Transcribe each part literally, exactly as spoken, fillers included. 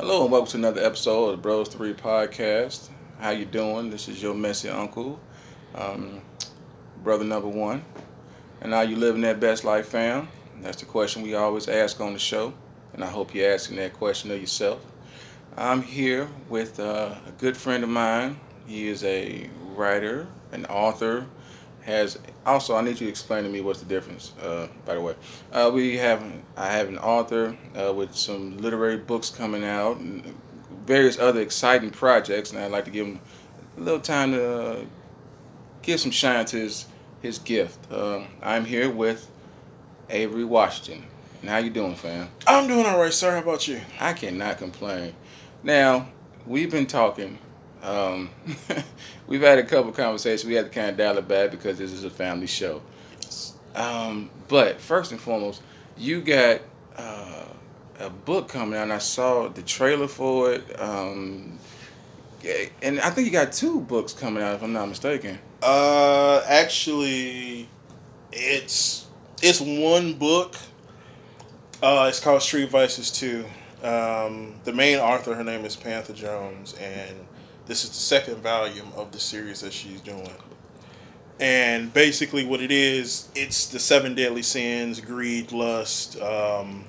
Hello and welcome to another episode of the Bros three Podcast. How you doing? This is your messy uncle, um, brother number one. And are you living that best life, fam? That's the question we always ask on the show, and I hope you're asking that question of yourself. I'm here with uh, a good friend of mine. He is a writer, an author. Has also, I need you to explain to me what's the difference. Uh, by the way, uh, we have I have an author uh, with some literary books coming out and various other exciting projects, and I'd like to give him a little time to uh, give some shine to his his gift. Uh, I'm here with Avery Washington, and how you doing, fam? I'm doing all right, sir. How about you? I cannot complain. Now we've been talking. Um, we've had a couple conversations. We had to kind of dial it back because this is a family show. Um, but first and foremost, you got uh, a book coming out, and I saw the trailer for it. Um, and I think you got two books coming out, if I'm not mistaken. Uh, actually, it's it's one book. Uh, it's called Street Vices two. Um, the main author, her name is Panther Jones, and this is the second volume of the series that she's doing. And basically what it is, it's the seven deadly sins, greed, lust, um,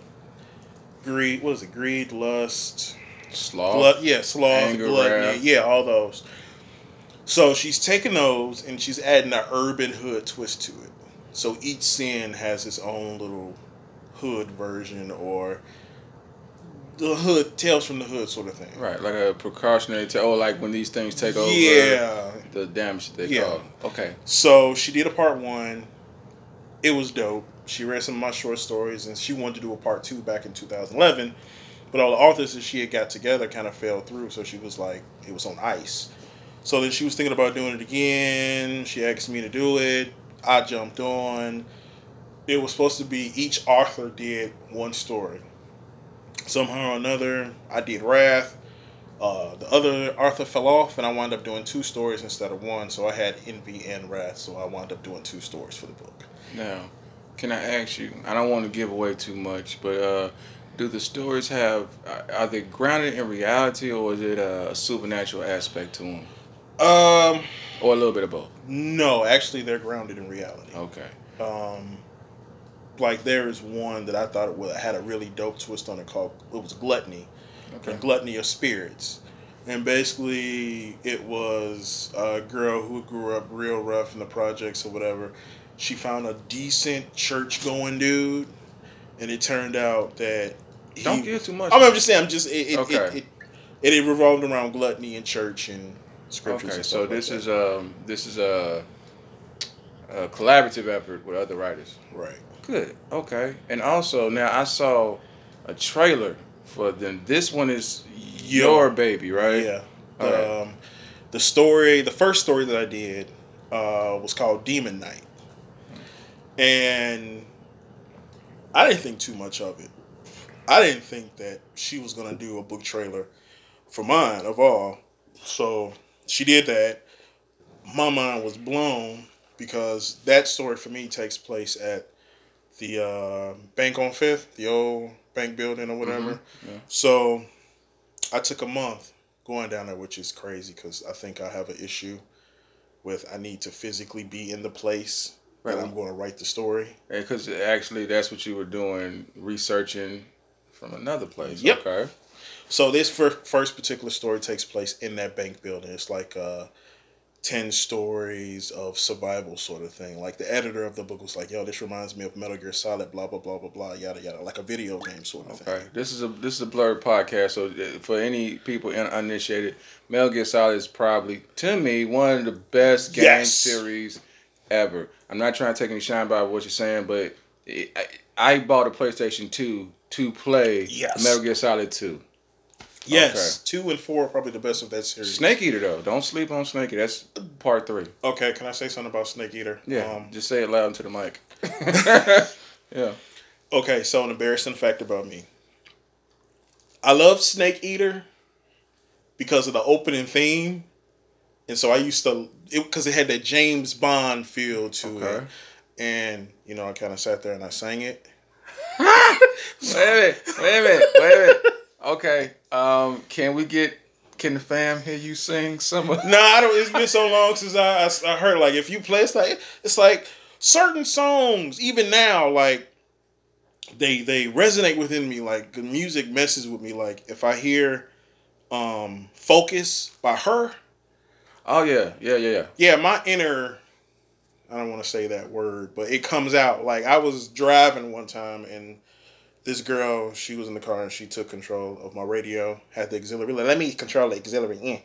greed, what is it? Greed, lust, sloth, glut, yeah, sloth, anger, gluttony, yeah, all those. So she's taking those and she's adding an urban hood twist to it. So each sin has its own little hood version, or the hood, Tales from the Hood sort of thing. Right, like a precautionary tale, or like when these things take over, yeah, the damage they yeah. cause. Okay. So she did a part one. It was dope. She read some of my short stories, and she wanted to do a part two back in two thousand eleven, but all the authors that she had got together kind of fell through, so she was like, it was on ice. So then she was thinking about doing it again. She asked me to do it. I jumped on. It was supposed to be each author did one story. Somehow or another, I did Wrath. Uh, the other Arthur fell off, and I wound up doing two stories instead of one. So I had Envy and Wrath, so I wound up doing two stories for the book. Now, can I ask you? I don't want to give away too much, but uh, do the stories have, are they grounded in reality, or is it a supernatural aspect to them? Um, or a little bit of both? No, actually, they're grounded in reality. Okay. Um... Like, there is one that I thought it was, had a really dope twist on it called, it was Gluttony. Okay. Gluttony of Spirits. And basically, it was a girl who grew up real rough in the projects or whatever. She found a decent church-going dude, and it turned out that he... Don't give too much. I mean, I'm just saying, I'm just, it, it, okay. it, it, it, it revolved around gluttony and church and scriptures okay, and stuff so like this is, um, this is a, a collaborative effort with other writers. Right. Good. Okay. And also, now I saw a trailer for them. This one is your yeah. baby, right? Yeah. All um, right. The story, the first story that I did uh, was called Demon Night. And I didn't think too much of it. I didn't think that she was going to do a book trailer for mine, of all. So she did that. My mind was blown because that story for me takes place at the uh, bank on Fifth, the old bank building or whatever. Mm-hmm. Yeah. So I took a month going down there, which is crazy because I think I have an issue with I need to physically be in the place right. that I'm going to write the story. Because yeah, actually that's what you were doing, researching from another place. Yep. Okay. So this first particular story takes place in that bank building. It's like uh, ten stories of survival sort of thing. Like, the editor of the book was like, yo, this reminds me of Metal Gear Solid, blah, blah, blah, blah, blah, yada, yada. Like a video game sort of okay. thing. This is a this is a blurred podcast, so for any people uninitiated, Metal Gear Solid is probably, to me, one of the best game yes. series ever. I'm not trying to take any shine by what you're saying, but it, I, I bought a PlayStation two to play yes. Metal Gear Solid two. Yes, okay. two and four are probably the best of that series. Snake Eater, though. Don't sleep on Snake Eater. That's part three. Okay, can I say something about Snake Eater? Yeah, um, just say it loud into the mic. Yeah. Okay, so an embarrassing fact about me. I love Snake Eater because of the opening theme. And so I used to, because it, it had that James Bond feel to okay. it. And, you know, I kind of sat there and I sang it. Wait a minute, wait a minute, wait a minute. Okay, um, Can we get? Can the fam hear you sing some? Of- nah, I don't. It's been so long since I, I I heard. Like, if you play, it's like it's like certain songs even now. Like they they resonate within me. Like the music messes with me. Like if I hear um, "Focus" by her. Oh yeah, yeah, yeah, yeah. Yeah, my inner. I don't want to say that word, but it comes out. Like I was driving one time and this girl, she was in the car and she took control of my radio, had the auxiliary. Like, let me control the auxiliary. Mm.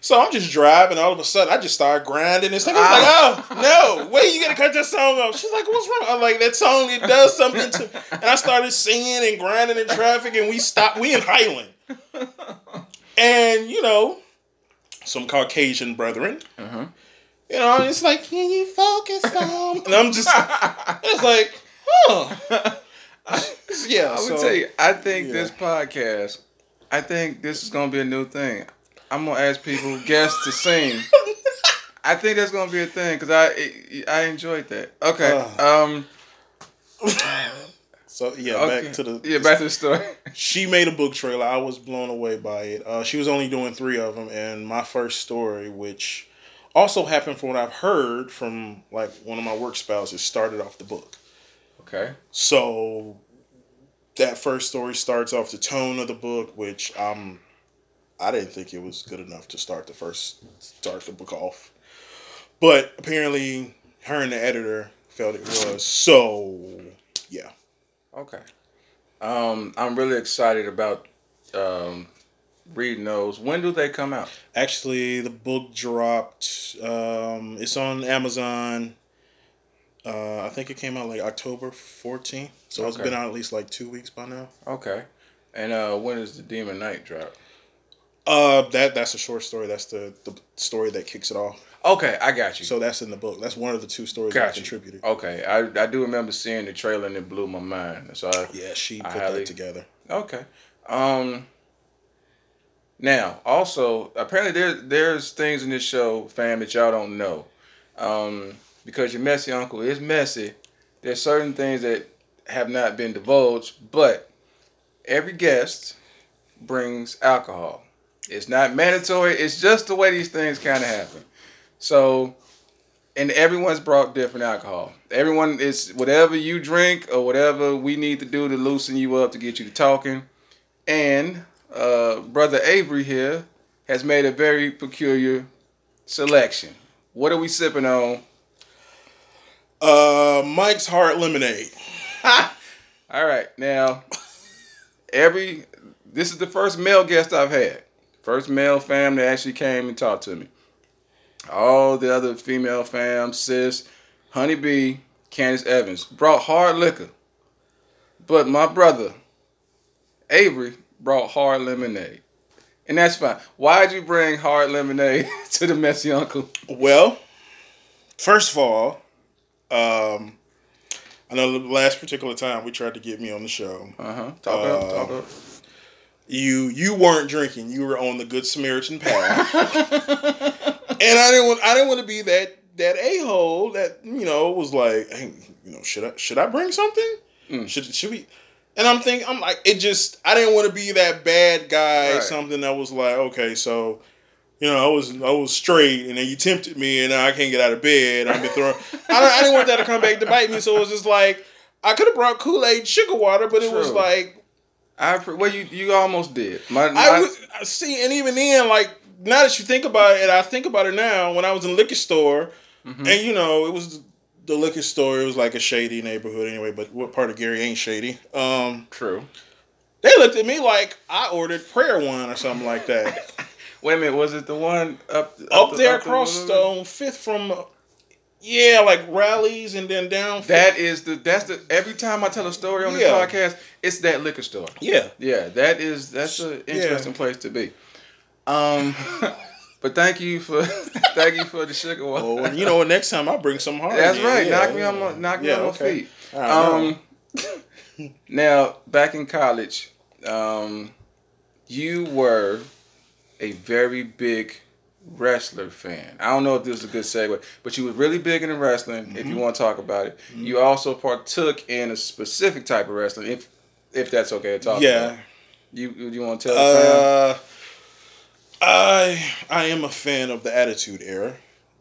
So I'm just driving. All of a sudden, I just started grinding. And stuff. I was like, oh, no. Wait, you got to cut that song off. She's like, what's wrong? I'm like, that song, it does something to me. And I started singing and grinding in traffic and we stopped. We in Highland. And, you know, some Caucasian brethren. Uh-huh. You know, it's like, can you focus on? And I'm just, it's like, huh. Yeah, I would so, tell you, I think yeah. this podcast, I think this is going to be a new thing. I'm going to ask people, guests to sing. I think that's going to be a thing, because I it, I enjoyed that. Okay. Uh, um. So, yeah, okay. back to the... Yeah, back to the story. She made a book trailer. I was blown away by it. Uh, she was only doing three of them, and my first story, which... also happened from what I've heard from like one of my work spouses started off the book. Okay. So that first story starts off the tone of the book, which um, I didn't think it was good enough to start the first start the book off. But apparently her and the editor felt it was. So yeah. Okay. Um, I'm really excited about um reading those. When do they come out? Actually, the book dropped. Um, it's on Amazon. Uh, I think it came out like October fourteenth. So okay. It's been out at least like two weeks by now. Okay. And uh, when does the Demon Knight drop? Uh, that that's a short story. That's the, the story that kicks it off. Okay, I got you. So that's in the book. That's one of the two stories got that you. contributed. Okay, I I do remember seeing the trailer and it blew my mind. So I, yeah, she put I highly... that together. Okay. Um. Now, also, apparently there, there's things in this show, fam, that y'all don't know. Um, because your messy uncle is messy. There's certain things that have not been divulged, but every guest brings alcohol. It's not mandatory. It's just the way these things kind of happen. So, and everyone's brought different alcohol. Everyone, it's whatever you drink or whatever we need to do to loosen you up to get you to talking. And... Uh, Brother Avery here has made a very peculiar selection. What are we sipping on? Uh, Mike's Hard Lemonade. All right, now every this is the first male guest I've had. First male fam that actually came and talked to me. All the other female fam, sis, Honey Bee, Candace Evans brought hard liquor, but my brother Avery brought hard lemonade. And that's fine. Why'd you bring hard lemonade to the messy uncle? Well, first of all, um, I know the last particular time we tried to get me on the show. Uh-huh. Talk uh, up, talk up. You you weren't drinking. You were on the Good Samaritan path. And I didn't want I didn't want to be that that a-hole that, you know, was like, hey, you know, should I should I bring something? Mm. Should should we And I'm thinking, I'm like, it just, I didn't want to be that bad guy, right. Something that was like, okay, so, you know, I was I was straight, and then you tempted me, and now I can't get out of bed. I've been throwing, I, I didn't want that to come back to bite me, so it was just like, I could have brought Kool-Aid sugar water, but it True. was like. I Well, you you almost did. My, my, I was, see, and even then, like, now that you think about it, I think about it now, when I was in the liquor store, mm-hmm. and, you know, it was. The liquor store, it was like a shady neighborhood anyway, but what part of Gary ain't shady? Um, True. They looked at me like I ordered prayer wine or something like that. Wait a minute, was it the one up... Up, up there up across the Stone, fifth from... Yeah, like rallies and then down... Fifth. That is the... That's the... Every time I tell a story on this yeah. podcast, it's that liquor store. Yeah. Yeah, that is... That's an interesting yeah. place to be. Um... But thank you for thank you for the sugar water. Well, you know, next time I'll bring some hard. That's right. Yeah, knock yeah. me on my knock me yeah, on my okay. feet. Right, um, no. Now back in college, um, you were a very big wrestler fan. I don't know if this is a good segue, but you were really big into wrestling. Mm-hmm. If you want to talk about it, mm-hmm. you also partook in a specific type of wrestling. If if that's okay to talk yeah. about. You you want to tell the uh, fans? I I am a fan of the Attitude Era.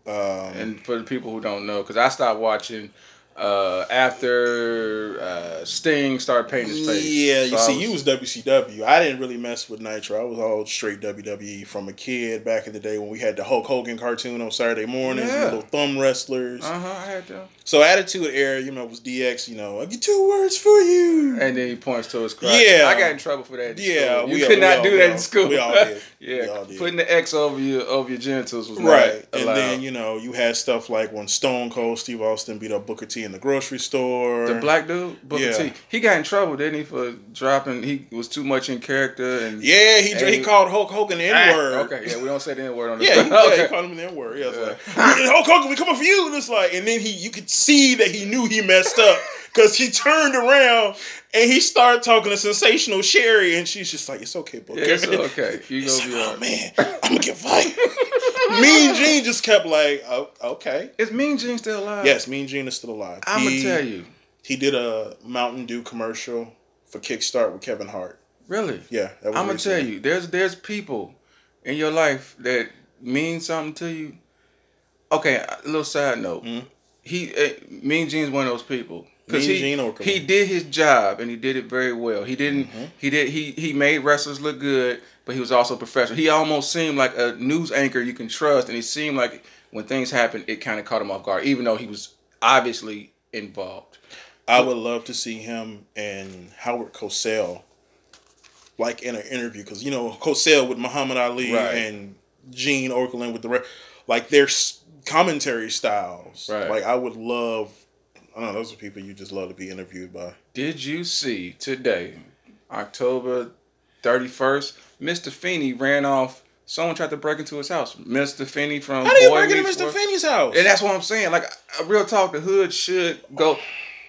Um, and for the people who don't know, because I stopped watching uh, after uh, Sting started painting his face. Yeah, so you I see, was, you was W C W. I didn't really mess with Nitro. I was all straight W W E from a kid back in the day when we had the Hulk Hogan cartoon on Saturday mornings, yeah. Little thumb wrestlers. Uh-huh, I had them. So Attitude Era, you know, was D X, you know, I get two words for you. And then he points to his crotch. Yeah. I got in trouble for that in yeah, school. You we could all, not we do all, that all, in school. We all did. Yeah, we all did. Putting the X over your, over your genitals was right. Not allowed. And then, you know, you had stuff like when Stone Cold Steve Austin beat up Booker T in the grocery store. The black dude? Booker yeah. T. He got in trouble, didn't he, for dropping, he was too much in character. And Yeah, he and he, he called Hulk Hogan the N-word. Ah, okay, yeah, we don't say the N-word on this. Yeah, he, okay. yeah, he called him the N-word. Yeah, it's yeah. like, Hulk Hogan, we coming for you. And it's like, and then he, you could see that he knew he messed up because he turned around and he started talking to Sensational Sherry, and she's just like, "It's okay, Booker. Yeah, it's okay. You gonna like, be all right. Oh man, I'm gonna get fired." Mean Gene just kept like, oh, "Okay." Is Mean Gene still alive? Yes, Mean Gene is still alive. I'm he, gonna tell you, he did a Mountain Dew commercial for Kickstart with Kevin Hart. Really? Yeah. That was I'm gonna tell you, there's there's people in your life that mean something to you. Okay, a little side note. Mm-hmm. He uh, Mean Gene's one of those people because he Gene he did his job and he did it very well. He didn't mm-hmm. he did he he made wrestlers look good, but he was also professional. He almost seemed like a news anchor you can trust, and he seemed like when things happened, it kind of caught him off guard, even though he was obviously involved. I but, would love to see him and Howard Cosell like in an interview because you know Cosell with Muhammad Ali right. and Gene Okerlund with the re- like they're. Commentary styles. Right. Like, I would love... I don't know, those are people you just love to be interviewed by. Did you see today, October thirty-first, Mister Feeney ran off... Someone tried to break into his house. Mister Feeney from... How do you break into Mister Feeney's house? And that's what I'm saying. Like, real talk, the hood should go...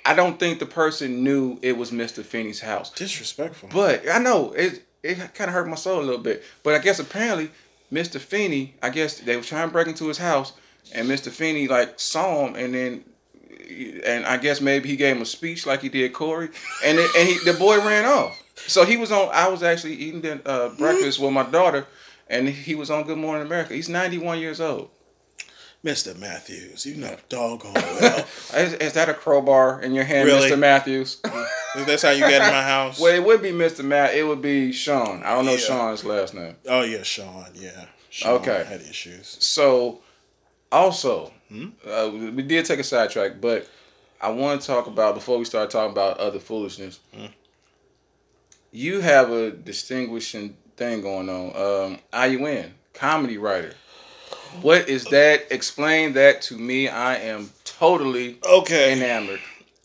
I don't think the person knew it was Mister Feeney's house. Disrespectful. But, I know, it, it kind of hurt my soul a little bit. But I guess apparently, Mister Feeney, I guess they were trying to break into his house... And Mister Feeney, like, saw him, and then, and I guess maybe he gave him a speech like he did Corey, and then, and he, the boy ran off. So he was on, I was actually eating the, uh, breakfast with my daughter, and he was on Good Morning America. He's ninety-one years old. Mister Matthews, you know doggone well. is, is that a crowbar in your hand, really? Mister Matthews? Is that how you got in my house? Well, it would be Mister Matt. It would be Sean. I don't know yeah. Sean's last name. Oh, yeah, Sean, yeah. Sean okay. had issues. So... Also, hmm? uh, we did take a sidetrack, but I want to talk about, before we start talking about other foolishness, hmm. you have a distinguishing thing going on. Um, I U N, comedy writer. What is that? Explain that to me. I am totally okay. enamored.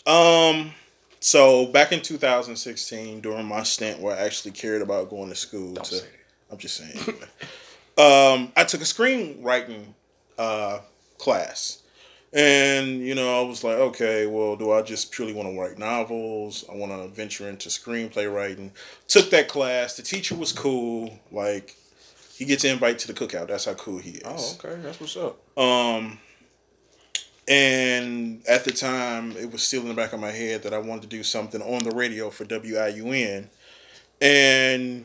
Um, so, back in two thousand sixteen, during my stint where I actually cared about going to school. Don't to, say that. I'm just saying. Anyway. um, I took a screenwriting Uh, class. And, you know, I was like, okay, well, do I just purely want to write novels? I want to venture into screenplay writing. Took that class. The teacher was cool. Like, he gets an invite to the cookout. That's how cool he is. Oh, okay. That's what's up. Um, and at the time, it was still in the back of my head that I wanted to do something on the radio for W I U N. And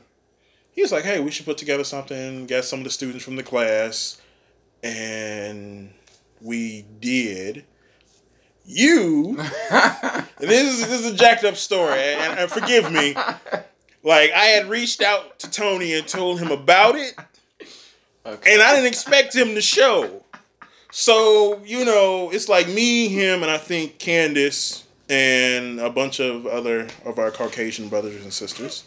he was like, hey, we should put together something, get some of the students from the class. And we did. You, and this is, this is a jacked up story, and, and forgive me. Like, I had reached out to Tony and told him about it, okay. and I didn't expect him to show. So, you know, it's like me, him, and I think Candace, and a bunch of other of our Caucasian brothers and sisters.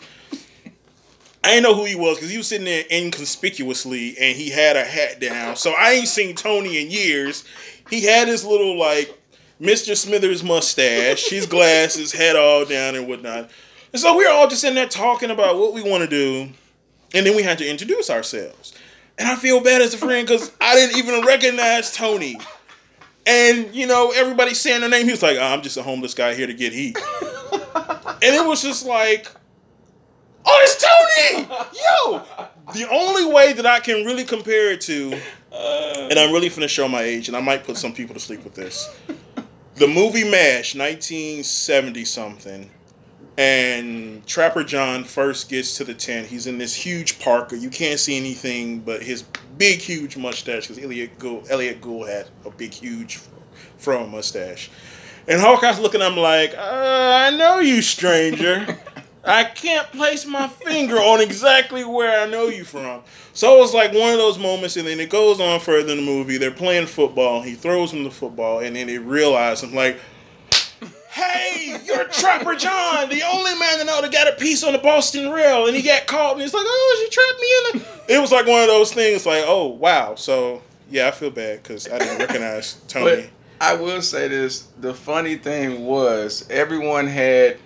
I didn't know who he was because he was sitting there inconspicuously and he had a hat down. So I ain't seen Tony in years. He had his little, like, Mister Smithers mustache, his glasses, head all down and whatnot. And so we were all just in there talking about what we want to do. And then we had to introduce ourselves. And I feel bad as a friend because I didn't even recognize Tony. And, you know, everybody saying their name. He was like, oh, I'm just a homeless guy here to get heat. And it was just like... Oh, it's Tony! Yo! The only way that I can really compare it to, and I'm really finna show my age, and I might put some people to sleep with this. The movie MASH, nineteen seventy something, And Trapper John first gets to the tent. He's in this huge parka. You can't see anything but his big, huge mustache, because Elliot Gould, Elliot Gould had a big, huge fro mustache. And Hawkeye's looking at him like, uh, I know you, stranger. I can't place my finger on exactly where I know you from. So it's like one of those moments, and then it goes on further in the movie. They're playing football. He throws him the football, and then they realize him like, hey, you're Trapper John, the only man that know that got a piece on the Boston Rail, and he got caught, and he's like, oh, you trapped me in it. It was like one of those things, like, oh, wow. So, yeah, I feel bad because I didn't recognize Tony. But I will say this. The funny thing was everyone had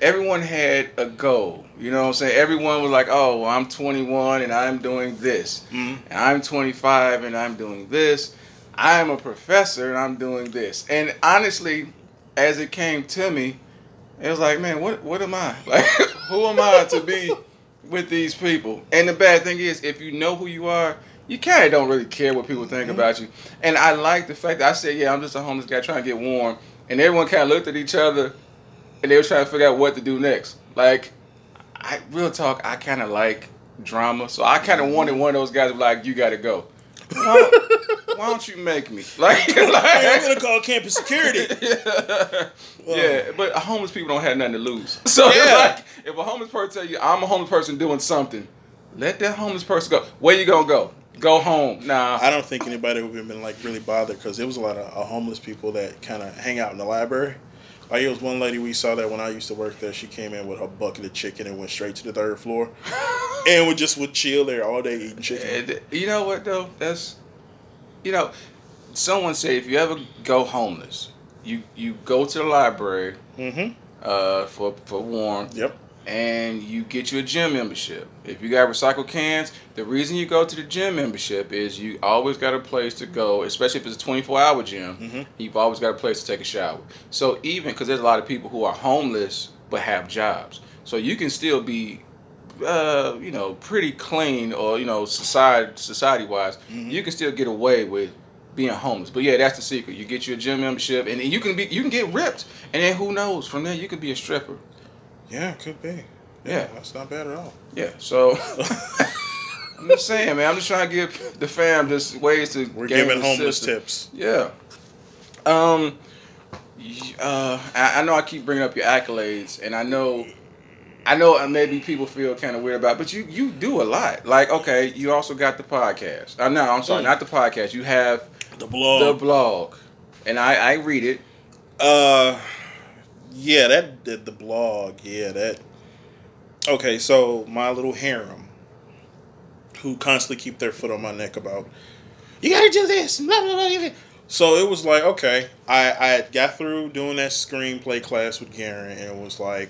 everyone had a goal. You know what I'm saying? Everyone was like, oh, well, I'm twenty-one, and I'm doing this. Mm-hmm. And I'm twenty-five, and I'm doing this. I'm a professor, and I'm doing this. And honestly, as it came to me, it was like, man, what what am I? Like, who am I to be with these people? And the bad thing is, if you know who you are, you kind of don't really care what people think mm-hmm. about you. And I like the fact that I said, yeah, I'm just a homeless guy trying to get warm. And everyone kind of looked at each other, and they were trying to figure out what to do next. Like, I real talk, I kind of like drama. So I kind of wanted one of those guys to be like, you got to go. Why, why don't you make me? Like, like I'm gonna call campus security. yeah. Well, yeah, but homeless people don't have nothing to lose. So yeah. Like, if a homeless person tell you, I'm a homeless person doing something, let that homeless person go. Where you gonna go? Go home. Nah. I don't think anybody would have been like really bothered because there was a lot of uh, homeless people that kind of hang out in the library. Like, it was one lady we saw that when I used to work there. She came in with her bucket of chicken and went straight to the third floor, and would just would chill there all day eating chicken. You know what though? That's, you know, someone said if you ever go homeless, you, you go to the library mm-hmm. uh, for for warmth. Yep. And you get you a gym membership. If you got recycled cans, the reason you go to the gym membership is you always got a place to go, especially if it's a twenty-four hour gym, mm-hmm. you've always got a place to take a shower. So even, because there's a lot of people who are homeless but have jobs. So you can still be, uh, you know, pretty clean or, you know, society, society-wise, mm-hmm. you can still get away with being homeless. But yeah, that's the secret. You get your gym membership and you can be, you can get ripped. And then who knows, from there you could be a stripper. Yeah, it could be. Yeah, yeah. That's not bad at all. Yeah, so I'm just saying, man. I'm just trying to give the fam just ways to. We're giving homeless tips. Yeah. Um. Uh. I, I know I keep bringing up your accolades, and I know, I know maybe people feel kind of weird about it, but you you do a lot. Like, okay, you also got the podcast. Uh, no, I'm sorry, mm. not the podcast. You have the blog. The blog, and I I read it. Uh. Yeah, that did the blog. Yeah, that. Okay, so my little harem, who constantly keep their foot on my neck about, you gotta do this, blah, blah, blah. So it was like, okay, I, I got through doing that screenplay class with Garen, and it was like,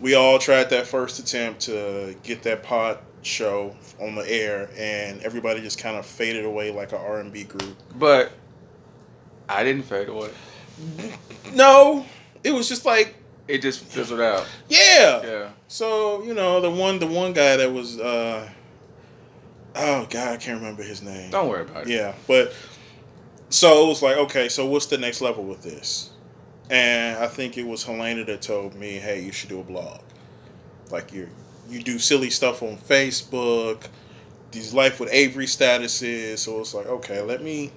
we all tried that first attempt to get that pod show on the air, and everybody just kind of faded away like an R and B group. But I didn't fade away. No. It was just like it just fizzled out. Yeah. Yeah. So you know the one the one guy that was uh, oh god I can't remember his name. Don't worry about it. Yeah, but so it was like okay, so what's the next level with this? And I think it was Helena that told me, hey, you should do a blog. Like you you do silly stuff on Facebook, these life with Avery statuses. So it's like okay, let me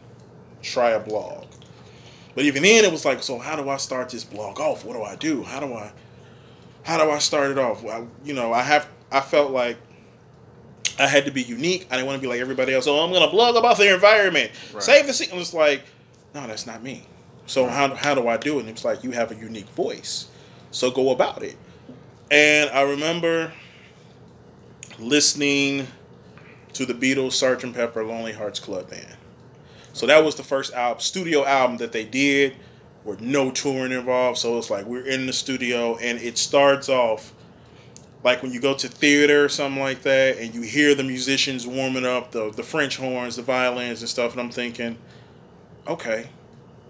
try a blog. But even then, it was like, so how do I start this blog off? What do I do? How do I, how do I start it off? I, you know, I have, I felt like I had to be unique. I didn't want to be like everybody else. Oh, I'm going to blog about the environment. Right. Save the sea. And it's like, no, that's not me. So right. how how do I do it? And it's like, you have a unique voice. So go about it. And I remember listening to the Beatles, Sergeant Pepper, Lonely Hearts Club Band. So that was the first album, studio album that they did with no touring involved. So it's like we're in the studio and it starts off like when you go to theater or something like that and you hear the musicians warming up, the, the French horns, the violins and stuff. And I'm thinking, okay,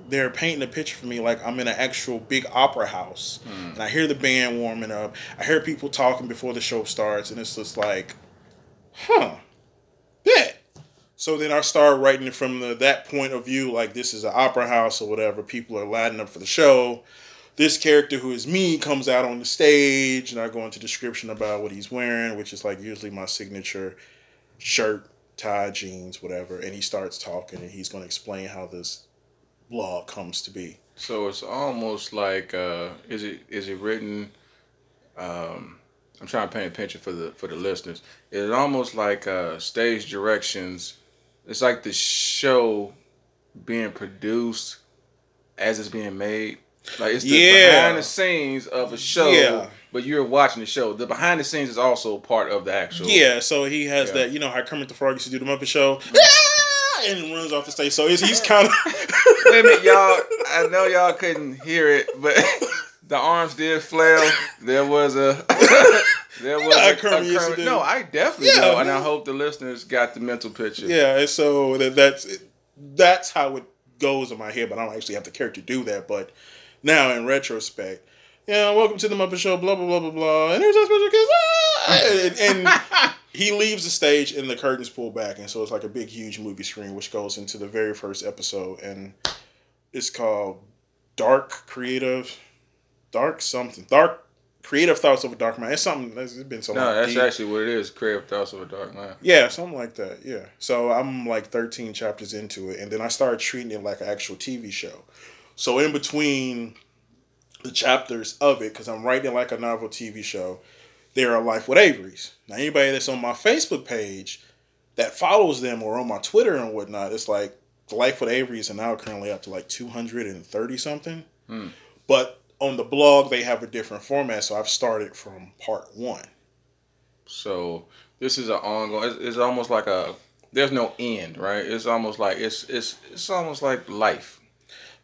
they're painting a picture for me like I'm in an actual big opera house. Mm. And I hear the band warming up. I hear people talking before the show starts. And it's just like, huh, that. So then I started writing it from the, that point of view, like this is an opera house or whatever. People are lining up for the show. this character who is me comes out on the stage, and I go into description about what he's wearing, which is like usually my signature shirt, tie, jeans, whatever. And he starts talking, and he's going to explain how this blog comes to be. So it's almost like uh, is it is it written? Um, I'm trying to paint a picture for the for the listeners. It's almost like uh, stage directions. It's like the show being produced as it's being made. Like it's the yeah. behind the scenes of a show, yeah. but you're watching the show. The behind the scenes is also part of the actual. Yeah, so he has yeah. that, you know, how Kermit the Frog used to do the Muppet Show, mm-hmm. and runs off the stage. So it's, he's kind of. Wait a minute, y'all. I know y'all couldn't hear it, but the arms did flail. There was a. There was yeah, a, Kermit a Kermit. No, I definitely yeah, know, man. And I hope the listeners got the mental picture. Yeah, so that, that's that's how it goes in my head, but I don't actually have the character do that, but. Now, in retrospect, yeah, welcome to the Muppet Show, blah, blah, blah, blah, blah. And here's our special guest. Ah! And, and he leaves the stage and the curtains pull back. And so it's like a big, huge movie screen, which goes into the very first episode. And it's called Dark Creative, Dark something, Dark Creative Thoughts of a Dark Mind. It's something, it's been something. No, that's deep. Actually what it is, Creative Thoughts of a Dark Mind. Yeah, something like that, yeah. So I'm like thirteen chapters into it. And then I started treating it like an actual T V show. So in between the chapters of it, because I'm writing like a novel T V show, there are Life with Averys. Now, anybody that's on my Facebook page that follows them or on my Twitter and whatnot, it's like the Life with Averys are now currently up to like two hundred thirty something. Hmm. But on the blog, they have a different format. So I've started from part one. So this is an ongoing, it's almost like a, there's no end, right? It's almost like, it's it's it's almost like life.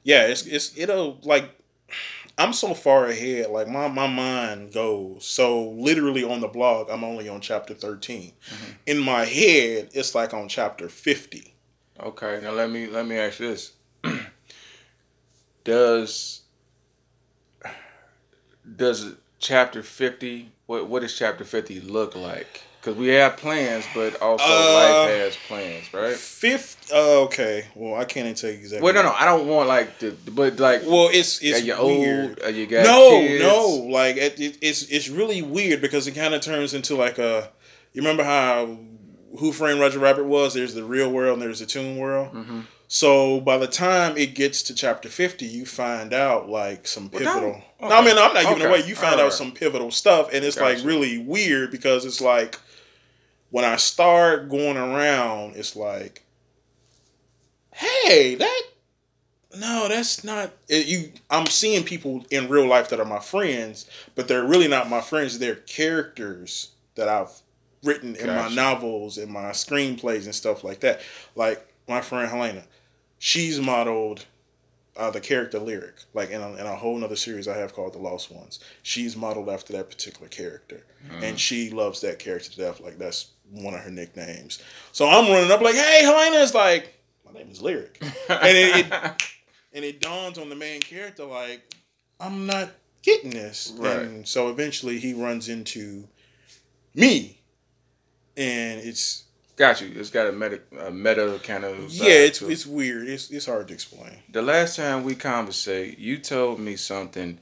Yeah, it's it's it'll like I'm so far ahead, like my, my mind goes. So literally on the blog, I'm only on chapter thirteen. Mm-hmm. In my head, it's like on chapter fifty. Okay, now let me let me ask you this. Does does chapter fifty what what does chapter fifty look like? Because we have plans, but also uh, life has plans, right? Fifth, uh, okay. Well, I can't even tell you exactly. Well, no, no, I don't want like the, but like. Well, it's it's are you weird. Old? Are you got no, kids? no, like it, it, it's it's really weird because it kind of turns into like a. You remember how Who Framed Roger Rabbit was? There's the real world and there's the toon world. Mm-hmm. So by the time it gets to chapter fifty, you find out like some pivotal. Well, no, okay. no, I mean I'm not giving okay. away. You find right. out some pivotal stuff, and it's gotcha. like really weird because it's like. When I start going around, it's like, hey, that, no, that's not, it, you. I'm seeing people in real life that are my friends, but they're really not my friends. They're characters that I've written in Gosh. my novels, in my screenplays and stuff like that. Like my friend Helena, she's modeled uh, the character Lyric, like in a, in a whole nother series I have called The Lost Ones. She's modeled after that particular character, mm. and she loves that character to death. Like that's one of her nicknames. So I'm running up like, hey, Helena. It's like, my name is Lyric. and it, it and it dawns on the main character like, I'm not getting this. Right. And so eventually he runs into me. And it's... Got you. It's got a meta, a meta kind of... Yeah, it's to. it's weird. It's it's hard to explain. The last time we conversate, you told me something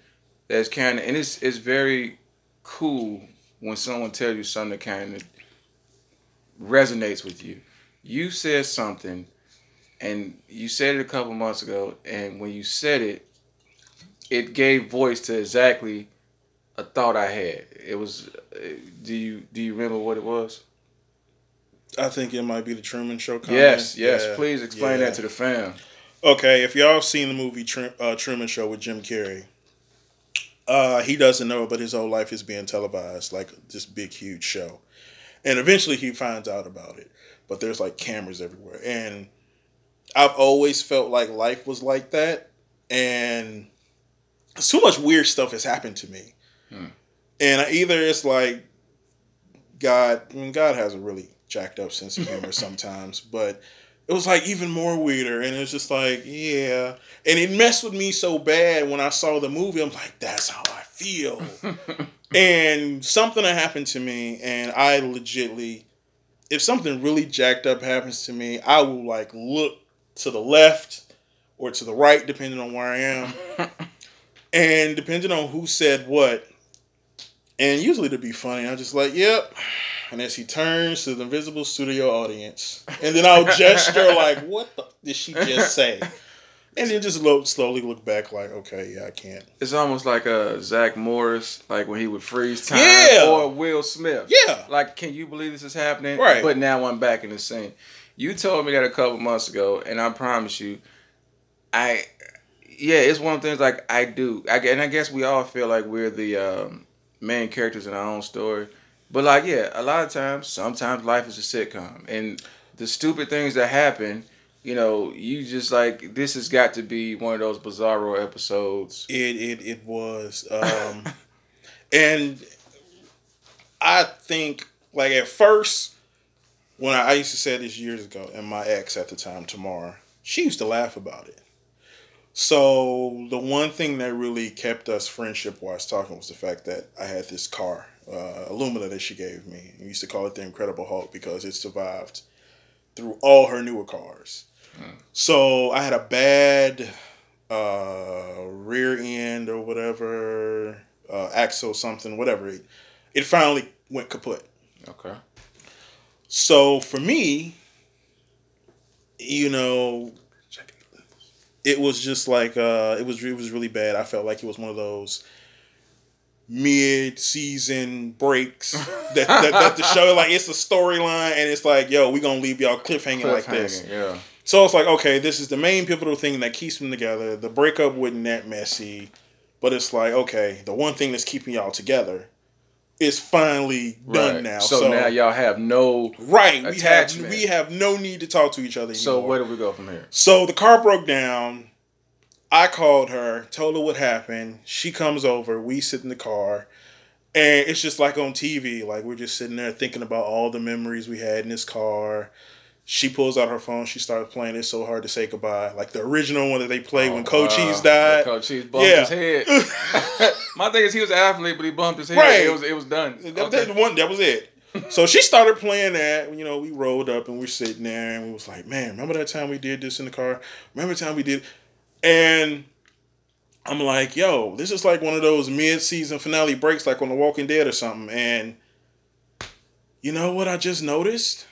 that's kind of... And it's, it's very cool when someone tells you something kind of... resonates with you. You said something, and you said it a couple months ago, and when you said it, it gave voice to exactly a thought I had. It was, do you do you remember what it was? I think it might be the Truman Show comment. Yes, yes. Yeah. Please explain yeah. that to the fam. Okay, if y'all have seen the movie Tr- uh, Truman Show with Jim Carrey, uh, he doesn't know, but his whole life is being televised, like this big, huge show. And eventually he finds out about it. But there's like cameras everywhere. And I've always felt like life was like that. And so much weird stuff has happened to me. Hmm. And either it's like God, I mean, God has a really jacked up sense of humor sometimes. But it was like even more weirder. And it's just like, yeah. And it messed with me so bad when I saw the movie. I'm like, that's how I feel. And something that happened to me, and I legitly, if something really jacked up happens to me, I will like look to the left or to the right, depending on where I am. And depending on who said what, and usually to be funny, I'm just like, yep. And as he turns to the invisible studio audience, and then I'll gesture like, what the did she just say? And then just low, slowly look back like, okay, yeah, I can't. It's almost like uh, Zach Morris, like when he would freeze time. Yeah. Or Will Smith. Yeah. Like, can you believe this is happening? Right. But now I'm back in the scene. You told me that a couple months ago, and I promise you, I, yeah, it's one of the things like I do. I, and I guess we all feel like we're the um, main characters in our own story. But like, yeah, a lot of times, sometimes life is a sitcom. And the stupid things that happen... You know, you just like, this has got to be one of those bizarro episodes. It it, it was. Um, and I think, like, at first, when I, I used to say this years ago, and my ex at the time, Tamar, she used to laugh about it. So the one thing that really kept us friendship-wise talking was the fact that I had this car, uh, Illumina, that she gave me. We used to call it the Incredible Hulk because it survived through all her newer cars. So I had a bad uh, rear end or whatever, uh, axle something, whatever. It, it finally went kaput. Okay. So for me, you know, it was just like, uh, it was it was really bad. I felt like it was one of those mid-season breaks that, that, that the show, like, it's a storyline and it's like, yo, we gonna leave y'all cliffhanging cliff like hanging, this. Yeah. So it's like, okay, this is the main pivotal thing that keeps them together. The breakup wasn't that messy, but it's like, okay, the one thing that's keeping y'all together is finally done right now. So, so now y'all have no right. We attachment. have we have no need to talk to each other anymore. So where do we go from here? So the car broke down. I called her, told her what happened. She comes over. We sit in the car. And it's just like on T V. Like, we're just sitting there thinking about all the memories we had in this car. She pulls out her phone. She starts playing It's So Hard to Say Goodbye. Like, the original one that they played oh, when Cochise died. Cochise bumped yeah. his head. My thing is, he was an athlete, but he bumped his head. Right. It was it was done. That, okay. that, one, that was it. So she started playing that. You know, we rolled up and we're sitting there. And we was like, man, remember that time we did this in the car? Remember the time we did... And I'm like, yo, this is like one of those mid-season finale breaks like on The Walking Dead or something. And you know what I just noticed?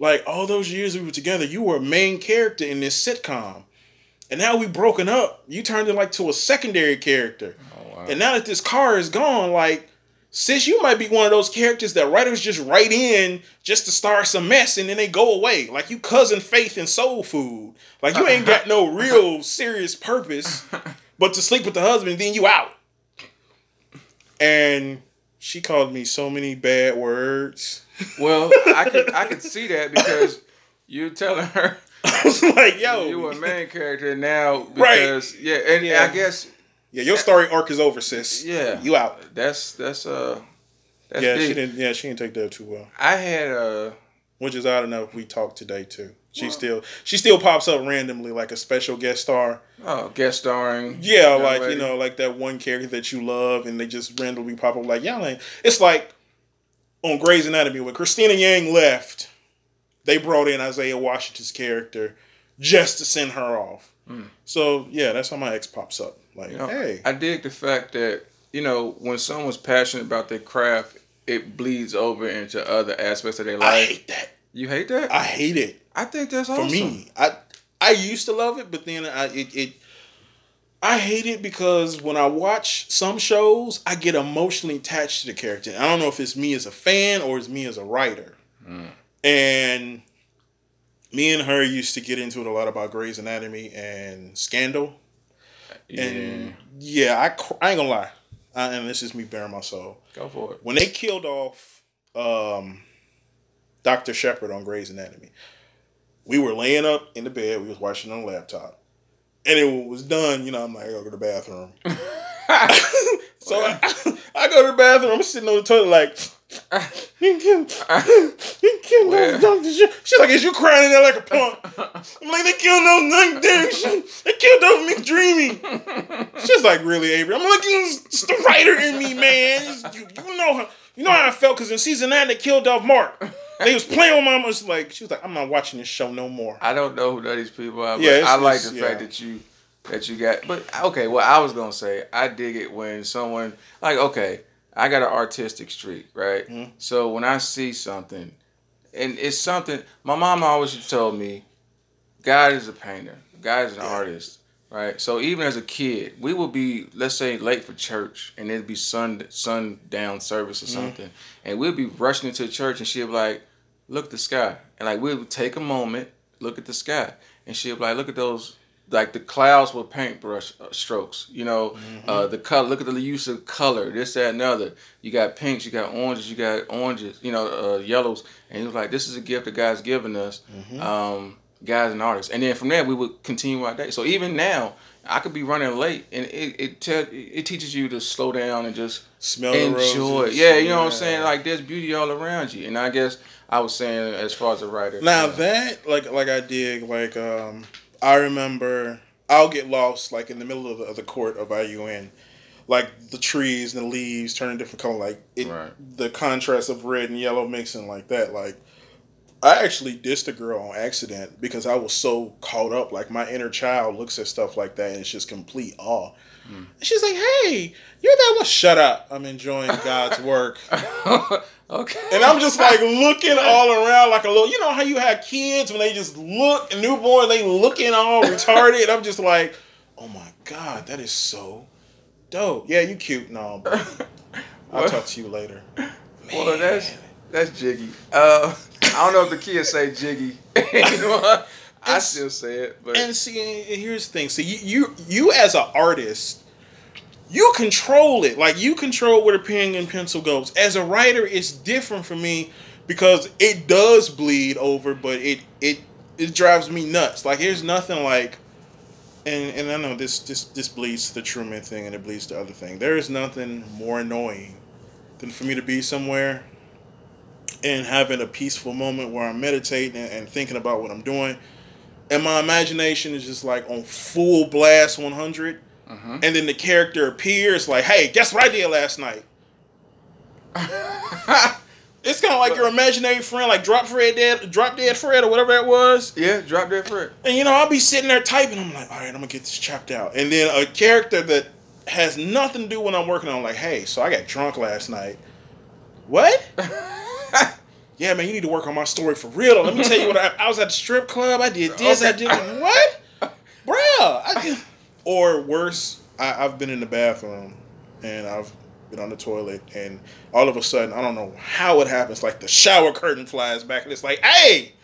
Like, all those years we were together, you were a main character in this sitcom. And now we broken up. You turned it like to a secondary character. Oh, wow. And now that this car is gone, like, sis, you might be one of those characters that writers just write in just to start some mess and then they go away. Like, you cousin Faith in Soul Food. Like, you ain't got no real serious purpose but to sleep with the husband, then you out. And she called me so many bad words. Well, I could I could see that because you're telling her I was like, yo, you were a main character now because right. yeah, and yeah. I guess Yeah, your story arc is over, sis. Yeah, you out. That's that's uh. That's yeah, deep. she didn't. Yeah, she didn't take that too well. I had a, which is odd enough. We talked today too. She well, still she still pops up randomly like a special guest star. Oh, guest starring. Yeah, like lady. You know, like that one character that you love, and they just randomly pop up like y'all ain't. It's like on Grey's Anatomy when Christina Yang left, they brought in Isaiah Washington's character just to send her off. Mm. So yeah, that's how my ex pops up. Like, you know, hey. I dig the fact that, you know, when someone's passionate about their craft, it bleeds over into other aspects of their life. I hate that. You hate that? I hate it. I think that's awesome. For me, I I used to love it, but then I it, it I hate it because when I watch some shows, I get emotionally attached to the character. I don't know if it's me as a fan or it's me as a writer. Mm. And me and her used to get into it a lot about Grey's Anatomy and Scandal. Yeah. And yeah, I, cr- I ain't gonna lie, I, and this is me bearing my soul. Go for it. When they killed off um, Doctor Shepard on Grey's Anatomy, we were laying up in the bed, we was watching on the laptop, and it was done. You know, I'm like, I go to the bathroom. So I, I go to the bathroom. I'm sitting on the toilet like, you killed, you killed those Doctor Shepard. She's like, is you crying in there like a punk? I'm like, they killed those Night Dame. They killed those McDreamy. She's like, really, Avery? I'm like, it's the writer in me, man. You, you know how, you know how I felt because in season nine they killed off Mark. They was playing with my mom. Like, she was like, I'm not watching this show no more. I don't know who those people are, but yeah, I like the yeah. fact that you that you got. But, okay, well, I was going to say, I dig it when someone, like, okay, I got an artistic streak, right? Mm-hmm. So when I see something, and it's something, my mom always told me, God is a painter. God is an artist, right? So even as a kid, we would be, let's say, late for church, and it'd be sun sundown service or something, mm-hmm. and we'd be rushing into church, and she'd be like, look at the sky. And, like, we would take a moment, look at the sky. And she'd be like, look at those, like, the clouds with paintbrush strokes, you know, mm-hmm. uh, the color, look at the use of color, this, that, and other. You got pinks, you got oranges, you got oranges, you know, uh, yellows. And he was like, this is a gift that God's given us, mm-hmm. um, guys and artists. And then from there, we would continue our day. So even now, I could be running late, and it it, te- it teaches you to slow down and just smell enjoy it. Yeah, you know what I'm saying? Like, there's beauty all around you. And I guess I was saying, as far as a writer. Now, you know, that, like like I dig, like, um, I remember, I'll get lost, like, in the middle of the, of the court of I U N. Like, the trees and the leaves turning different color. Like, it, right. the contrast of red and yellow mixing like that. Like, I actually dissed a girl on accident because I was so caught up. Like, my inner child looks at stuff like that, and it's just complete awe. Mm. And she's like, hey, you're that one. Shut up. I'm enjoying God's work. Okay. And I'm just, like, looking all around like a little, you know how you have kids when they just look, newborn, they looking all retarded. I'm just like, oh, my God, that is so dope. Yeah, you cute. No, but I'll talk to you later. Man. Well, that's, that's jiggy. Uh I don't know if the kids say jiggy. You know, I still say it. But. And see, and here's the thing. See, you, you you as an artist, you control it. Like, you control where the pen and pencil goes. As a writer, it's different for me because it does bleed over, but it it, it drives me nuts. Like, there's nothing like, and, and I know this, this, this bleeds to the Truman thing and it bleeds to other thing. There is nothing more annoying than for me to be somewhere and having a peaceful moment where I'm meditating and, and thinking about what I'm doing, and my imagination is just like on full blast one hundred, mm-hmm. and then the character appears like, hey, guess what I did last night? It's kind of like your imaginary friend, like Drop Fred Dead, Drop Dead Fred or whatever that was. Yeah, Drop Dead Fred. And you know, I'll be sitting there typing, I'm like, alright, I'm gonna get this chopped out, and then a character that has nothing to do with what I'm working on, like, hey, so I got drunk last night. What? Yeah, man, you need to work on my story for real. Let me tell you what I, I was at the strip club. I did this. Okay. I did that. What, bro? I did. Or worse, I, I've been in the bathroom and I've been on the toilet, and all of a sudden, I don't know how it happens. Like the shower curtain flies back, and it's like, hey,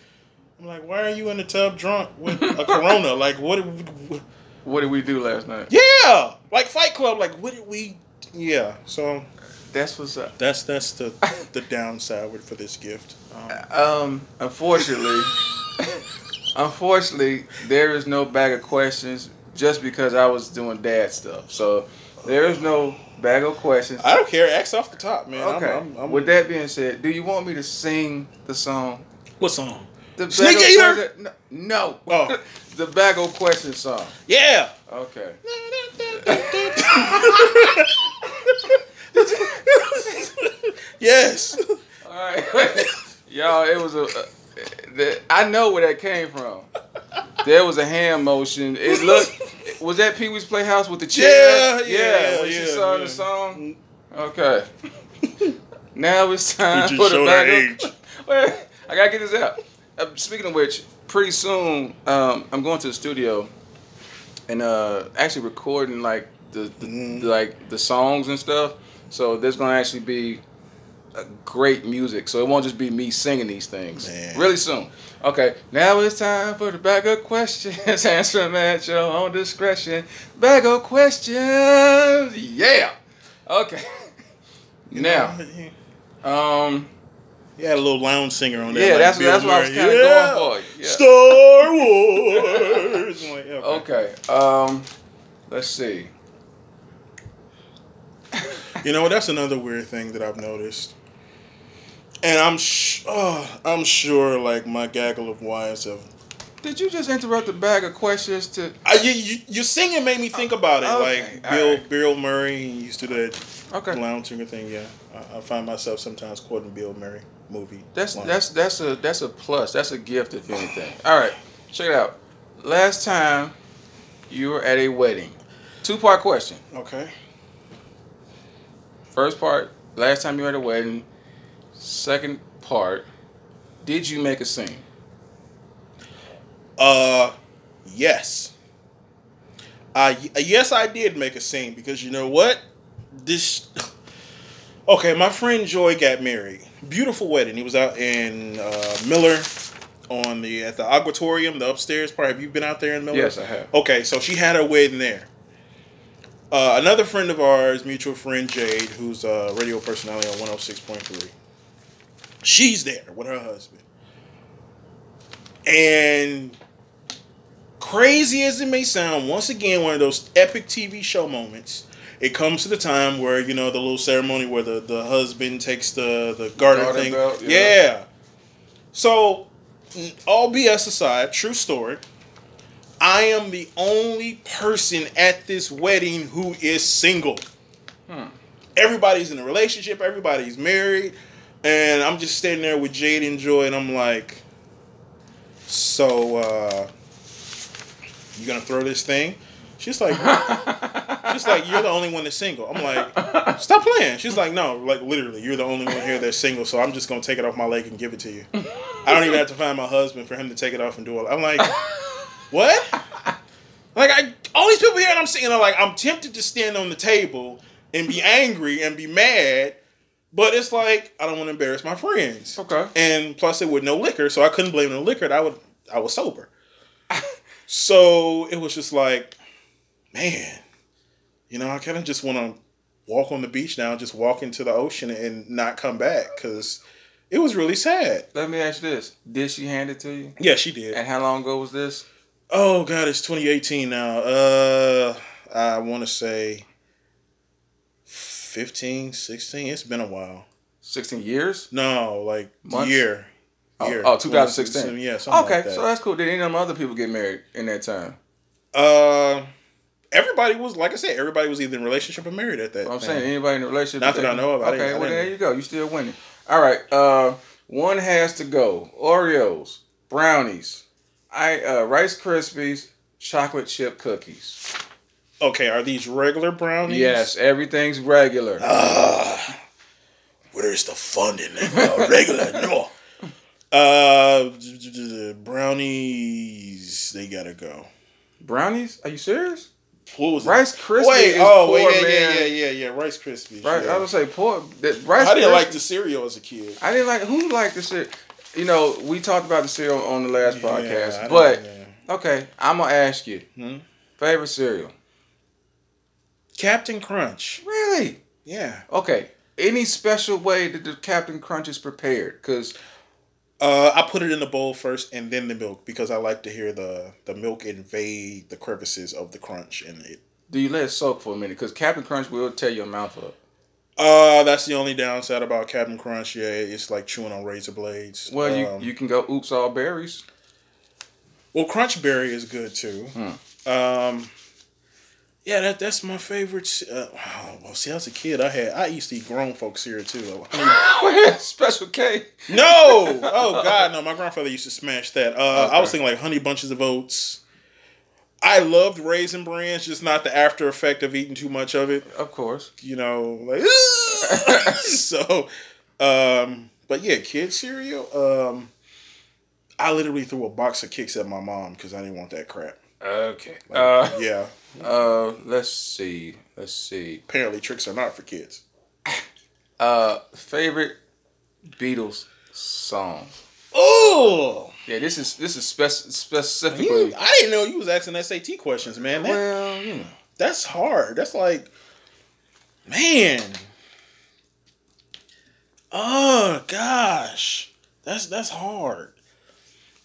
I'm like, why are you in the tub drunk with a Corona? Like, what did we, what, what did we do last night? Yeah, like Fight Club. Like, what did we? Yeah, so. That's what's up. That's that's the the downside for this gift. Um, um unfortunately, unfortunately, there is no bag of questions just because I was doing dad stuff. So there is no bag of questions. I don't care. Ask off the top, man. Okay. I'm, I'm, I'm, With that being said, do you want me to sing the song? What song? The Snake Eater. No. no. Oh. The bag of questions song. Yeah. Okay. Yes. All right, y'all. It was a. Uh, the, I know where that came from. There was a hand motion. It looked. Was that Pee Wee's Playhouse with the chair? Yeah, yeah. yeah when yeah, she sang yeah. the song. Okay. Now it's time for the bag. Wait, I gotta get this out. Uh, speaking of which, pretty soon um, I'm going to the studio and uh, actually recording like the, the mm. like the songs and stuff. So there's gonna actually be uh, great music. So it won't just be me singing these things. Man. Really soon. Okay, now it's time for the bag of questions. Answer them at your own discretion. Bag of questions. Yeah. Okay. You now, know, um, you had a little lounge singer on there. Yeah, like that's Bill that's Murray. What I was kind of yeah. going for. Yeah. Star Wars. Like, okay. okay. Um, let's see. You know, that's another weird thing that I've noticed. And I'm sh- oh, I'm sure, like, my gaggle of wives have... Did you just interrupt the bag of questions to... I, you, you, your singing made me think about it. Okay. Like, Bill right. Bill Murray used to do that okay. lounge singer thing, yeah. I, I find myself sometimes quoting Bill Murray movie. That's line. that's that's a that's a plus. That's a gift, if anything. All right, check it out. Last time, You were at a wedding. Two-part question. Okay. First part, last time you were at a wedding. Second part, did you make a scene? Uh, yes. Uh, yes, I did make a scene because you know what? This... Okay, my friend Joy got married. Beautiful wedding. He was out in uh, Miller on the at the auditorium, the upstairs part. Have you been out there in Miller? Yes, I have. Okay, so she had her wedding there. Uh, another friend of ours, mutual friend Jade, who's a radio personality on one oh six point three. She's there with her husband. And crazy as it may sound, once again, one of those epic T V show moments. It comes to the time where, you know, the little ceremony where the, the husband takes the, the garter, garter thing. Belt, yeah. yeah. So, all B S aside, true story, I am the only person at this wedding who is single. Hmm. Everybody's in a relationship. Everybody's married. And I'm just standing there with Jade and Joy, and I'm like, so, uh, you gonna throw this thing? She's like, she's like, you're the only one that's single. I'm like, stop playing. She's like, no, like literally, you're the only one here that's single. So I'm just gonna take it off my leg and give it to you. I don't even have to find my husband for him to take it off and do it. I'm like, what? Like I, all these people here, and I'm sitting there like, I'm tempted to stand on the table and be angry and be mad, but it's like I don't want to embarrass my friends. Okay. And plus, it was no liquor, so I couldn't blame the liquor. I would, I was sober. So it was just like, man, you know, I kind of just want to walk on the beach now, just walk into the ocean and not come back because it was really sad. Let me ask you this. Did she hand it to you? Yeah, she did. And how long ago was this? Oh, God, it's twenty eighteen now. Uh, I want to say fifteen, sixteen. It's been a while. sixteen years? No, like a year. Oh, year. Oh, twenty sixteen. Yeah, something okay, like that. So that's cool. Did any of them other people get married in that time? Uh... Everybody was, like I said, everybody was either in a relationship or married at that time. I'm saying anybody in a relationship. Not that I know of. Okay, well, there you go. You still winning. All right. Uh, one has to go. Oreos, brownies, I uh, Rice Krispies, chocolate chip cookies. Okay, are these regular brownies? Yes, everything's regular. Uh, where's the fun in that? Regular, no. Uh, brownies, they gotta go. Brownies? Are you serious? Rice Krispies. Wait, oh, poor, wait, yeah, man. yeah, yeah, yeah, yeah. Rice Krispies. Right, yeah. I would say poor. That, Rice I didn't Krispies, like the cereal as a kid. I didn't like who liked the cereal. You know, we talked about the cereal on the last yeah, podcast, but yeah. Okay, I'm gonna ask you hmm? favorite cereal. Captain Crunch. Really? Yeah. Okay. Any special way that the Captain Crunch is prepared? Because Uh, I put it in the bowl first and then the milk because I like to hear the, the milk invade the crevices of the crunch in it. Do you let it soak for a minute? Because Captain Crunch will tear your mouth up. Uh, that's the only downside about Captain Crunch. Yeah, it's like chewing on razor blades. Well, um, you, you can go oops all berries. Well, Crunch Berry is good too. Hmm. Um, yeah, that that's my favorite. Uh, oh, well, see, as a kid, I had I used to eat grown folks cereal too. I mean, Special K. No, oh God, no. My grandfather used to smash that. Uh, okay. I was thinking like Honey Bunches of Oats. I loved Raisin Bran's, just not the after effect of eating too much of it. Of course, you know, like so. Um, but yeah, kid cereal. Um, I literally threw a box of Kicks at my mom because I didn't want that crap. Okay. Like, uh, yeah. Uh, let's see. Let's see. Apparently, tricks are not for kids. Uh, favorite Beatles song. Oh. Yeah, this is this is spec- specifically. You, I didn't know you was asking S A T questions, man. That, well, you know, that's hard. That's like, man. Oh gosh, that's that's hard.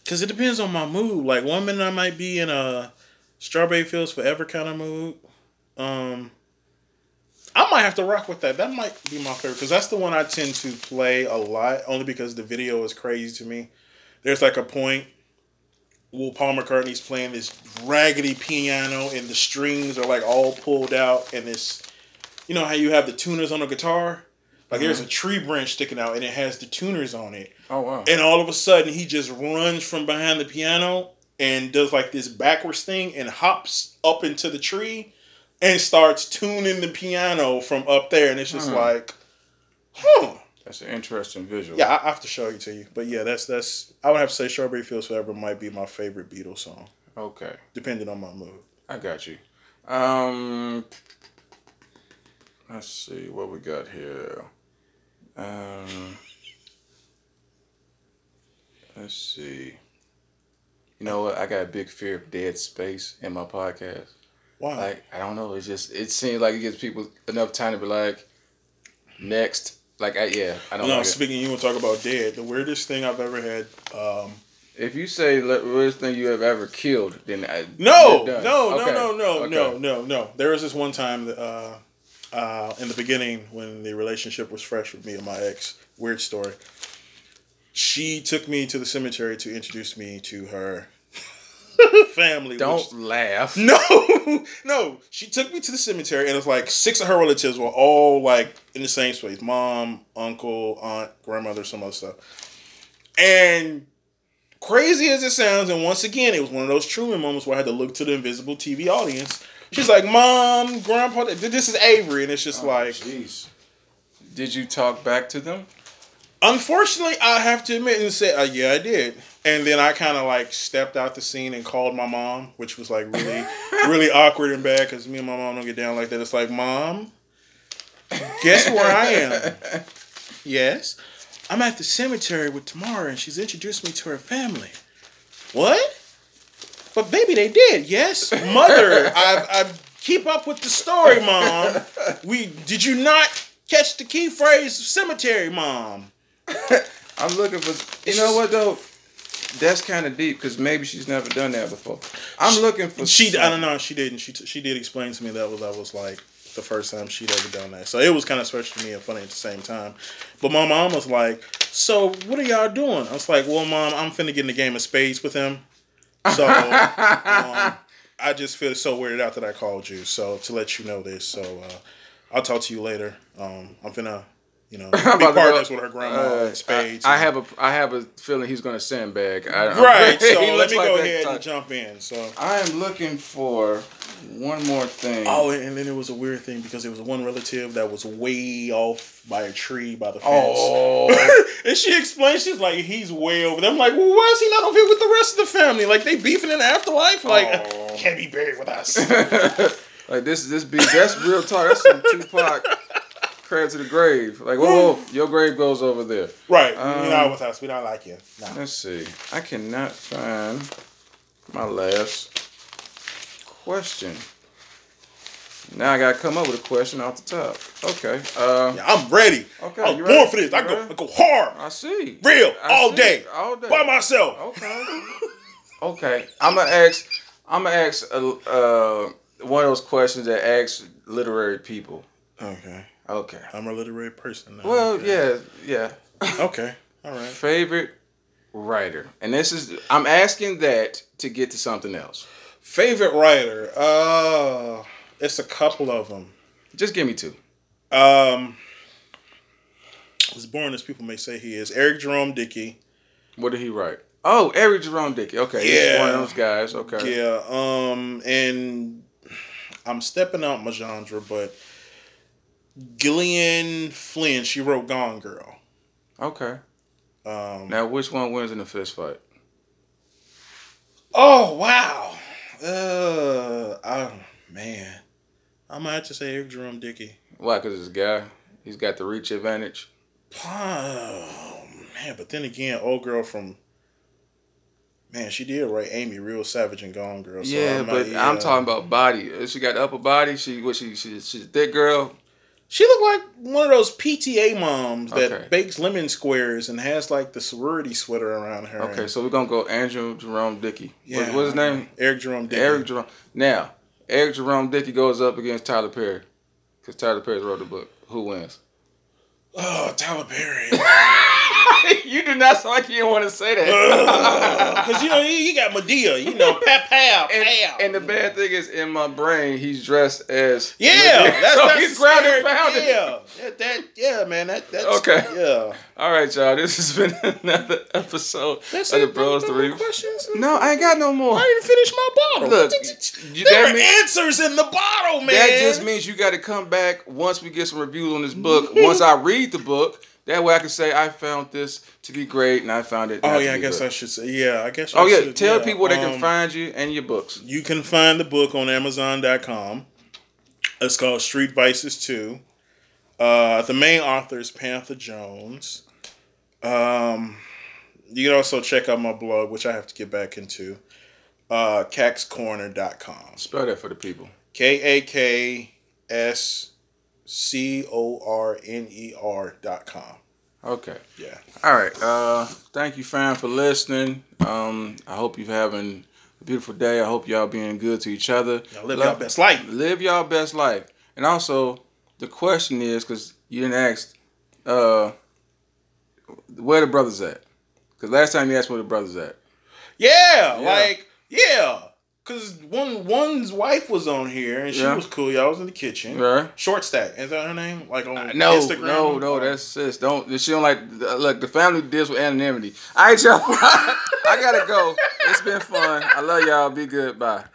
Cause it depends on my mood. Like one minute I might be in a Strawberry Fields Forever kind of mood. Um, I might have to rock with that. That might be my favorite because that's the one I tend to play a lot. Only because the video is crazy to me. There's like a point where Paul McCartney's playing this raggedy piano and the strings are like all pulled out and this, you know how you have the tuners on a guitar. Like, mm-hmm. There's a tree branch sticking out, and it has the tuners on it. Oh, wow. And all of a sudden, he just runs from behind the piano and does like this backwards thing and hops up into the tree and starts tuning the piano from up there. And it's just hmm. like, hmm. That's an interesting visual. Yeah, I have to show it to you. But yeah, that's, that's, I would have to say Strawberry Fields Forever might be my favorite Beatles song. Okay. Depending on my mood. I got you. Um, let's see what we got here. Um, let's see. You know what? I got a big fear of dead space in my podcast. Why? Like, I don't know. It's just, it seems like it gives people enough time to be like, next. Like, I, yeah, I don't know. No, like speaking, it. You want to talk about dead. The weirdest thing I've ever had. Um, if you say the weirdest thing you have ever killed, then I. No, no, no, okay. no, no, okay. no, no, no. There was this one time that, uh, uh, in the beginning when the relationship was fresh with me and my ex, weird story. She took me to the cemetery to introduce me to her family. Don't which, laugh. No, no. She took me to the cemetery, and it's like six of her relatives were all like in the same space: mom, uncle, aunt, grandmother, some other stuff. And crazy as it sounds, and once again, it was one of those Truman moments where I had to look to the invisible T V audience. She's like, "Mom, grandpa, this is Avery," and it's just oh, like, "Jeez, did you talk back to them?" Unfortunately, I have to admit and say, uh, yeah, I did. And then I kind of like stepped out the scene and called my mom, which was like really, really awkward and bad because me and my mom don't get down like that. It's like, Mom, guess where I am? Yes. I'm at the cemetery with Tamar and she's introduced me to her family. What? But baby, they did. Yes. Mother, I, I keep up with the story, Mom. We, did you not catch the key phrase of cemetery, Mom? I'm looking for... You know what, though? That's kind of deep, because maybe she's never done that before. I'm she, looking for... She, something. I don't know. She didn't. She she did explain to me that was, that was like, the first time she'd ever done that. So it was kind of special to me and funny at the same time. But my mom was like, so what are y'all doing? I was like, well, Mom, I'm finna get in the game of spades with him. So um, I just feel so weirded out that I called you, so to let you know this. So uh, I'll talk to you later. Um, I'm finna... You know, be partners with her grandma uh, and spades. I, I have a, I have a feeling he's gonna sandbag. I, right. So let me like go ahead and jump in. So I am looking for one more thing. Oh, and then it was a weird thing because it was one relative that was way off by a tree by the fence. Oh. And she explained, she's like, he's way over there. I'm like, well, why is he not over here with the rest of the family? Like they beefing in the afterlife. Like oh. Can't be buried with us. Like this, this be that's real talk. That's some Tupac. Crab to the grave. Like, whoa, whoa, your grave goes over there. Right. Um, You're not with us. We don't like you. No. Let's see. I cannot find my last question. Now I got to come up with a question off the top. Okay. Uh, yeah, I'm ready. Okay. I was born ready? for this. I go, I go hard. I see. Real. I all see. day. All day. By myself. Okay. Okay. I'm going to ask, I'm going to ask uh, uh, one of those questions that asks literary people. Okay. Okay. I'm a literary person now. Well, okay. yeah, yeah. Okay. All right. Favorite writer. And this is, I'm asking that to get to something else. Favorite writer. Uh, it's a couple of them. Just give me two. Um, as boring as people may say he is, Eric Jerome Dickey. What did he write? Oh, Eric Jerome Dickey. Okay. Yeah. He's one of those guys. Okay. Yeah. Um, and I'm stepping out my genre, but Gillian Flynn, she wrote Gone Girl. Okay. Um, now, which one wins in a fist fight? Oh, wow. Uh, I, man. I might have to say Eric Jerome Dickey. Why? Because this guy, he's got the reach advantage. Oh, man. But then again, old girl from... Man, she did write Amy real savage and Gone Girl. So yeah, I'm but not, I'm uh, talking about body. She got the upper body. She, what, she, she She's a thick girl. She looked like one of those P T A moms that okay. bakes lemon squares and has like the sorority sweater around her. Okay, and... so we're gonna go Andrew Jerome Dickey. Yeah, what, what's his name? Eric Jerome Dickey. Eric Jerome. Now, Eric Jerome Dickey goes up against Tyler Perry because Tyler Perry wrote the book. Who wins? Oh, Tyler Perry. You do not sound like you don't want to say that. Because, you know, you, you got Madea, you know, pow, pow, and, pow. And the bad thing is, in my brain, he's dressed as yeah, Madea. That's, so that's he's grounded founded. Yeah, that, that, yeah, man, that, that's... Okay. Yeah. All right, y'all, this has been another episode that's of it, the Bros Three. No, I ain't got no more. I didn't finish my bottle. Look, you, there are means, answers in the bottle, man. That just means you got to come back once we get some reviews on this book. Once I read the book, that way I can say I found this to be great and I found it. Oh yeah, I guess good. I should say. Yeah, I guess. Oh I yeah, should, tell yeah. people where they um, can find you and your books. You can find the book on Amazon dot com. It's called Street Vices two. Uh, the main author is Panther Jones. Um, you can also check out my blog, which I have to get back into. Uh, Cax Corner dot com. Spell that for the people. K A K S C O R N E R dot com. Okay. Yeah. All right. Uh, thank you, fam, for listening. Um, I hope you're having a beautiful day. I hope y'all being good to each other. Y'all live y'all best life. Live y'all best life. And also, the question is, because you didn't ask, uh, where the brothers at? Because last time you asked where the brothers at. Yeah, yeah. Like, yeah. Because one, one's wife was on here, and she yeah. was cool. Y'all was in the kitchen. Right. Short Stack. Is that her name? Like on uh, no, Instagram? No, no, that's sis. Don't, she don't like, look, the family deals with anonymity. All right, y'all. I got to go. It's been fun. I love y'all. Be good. Bye.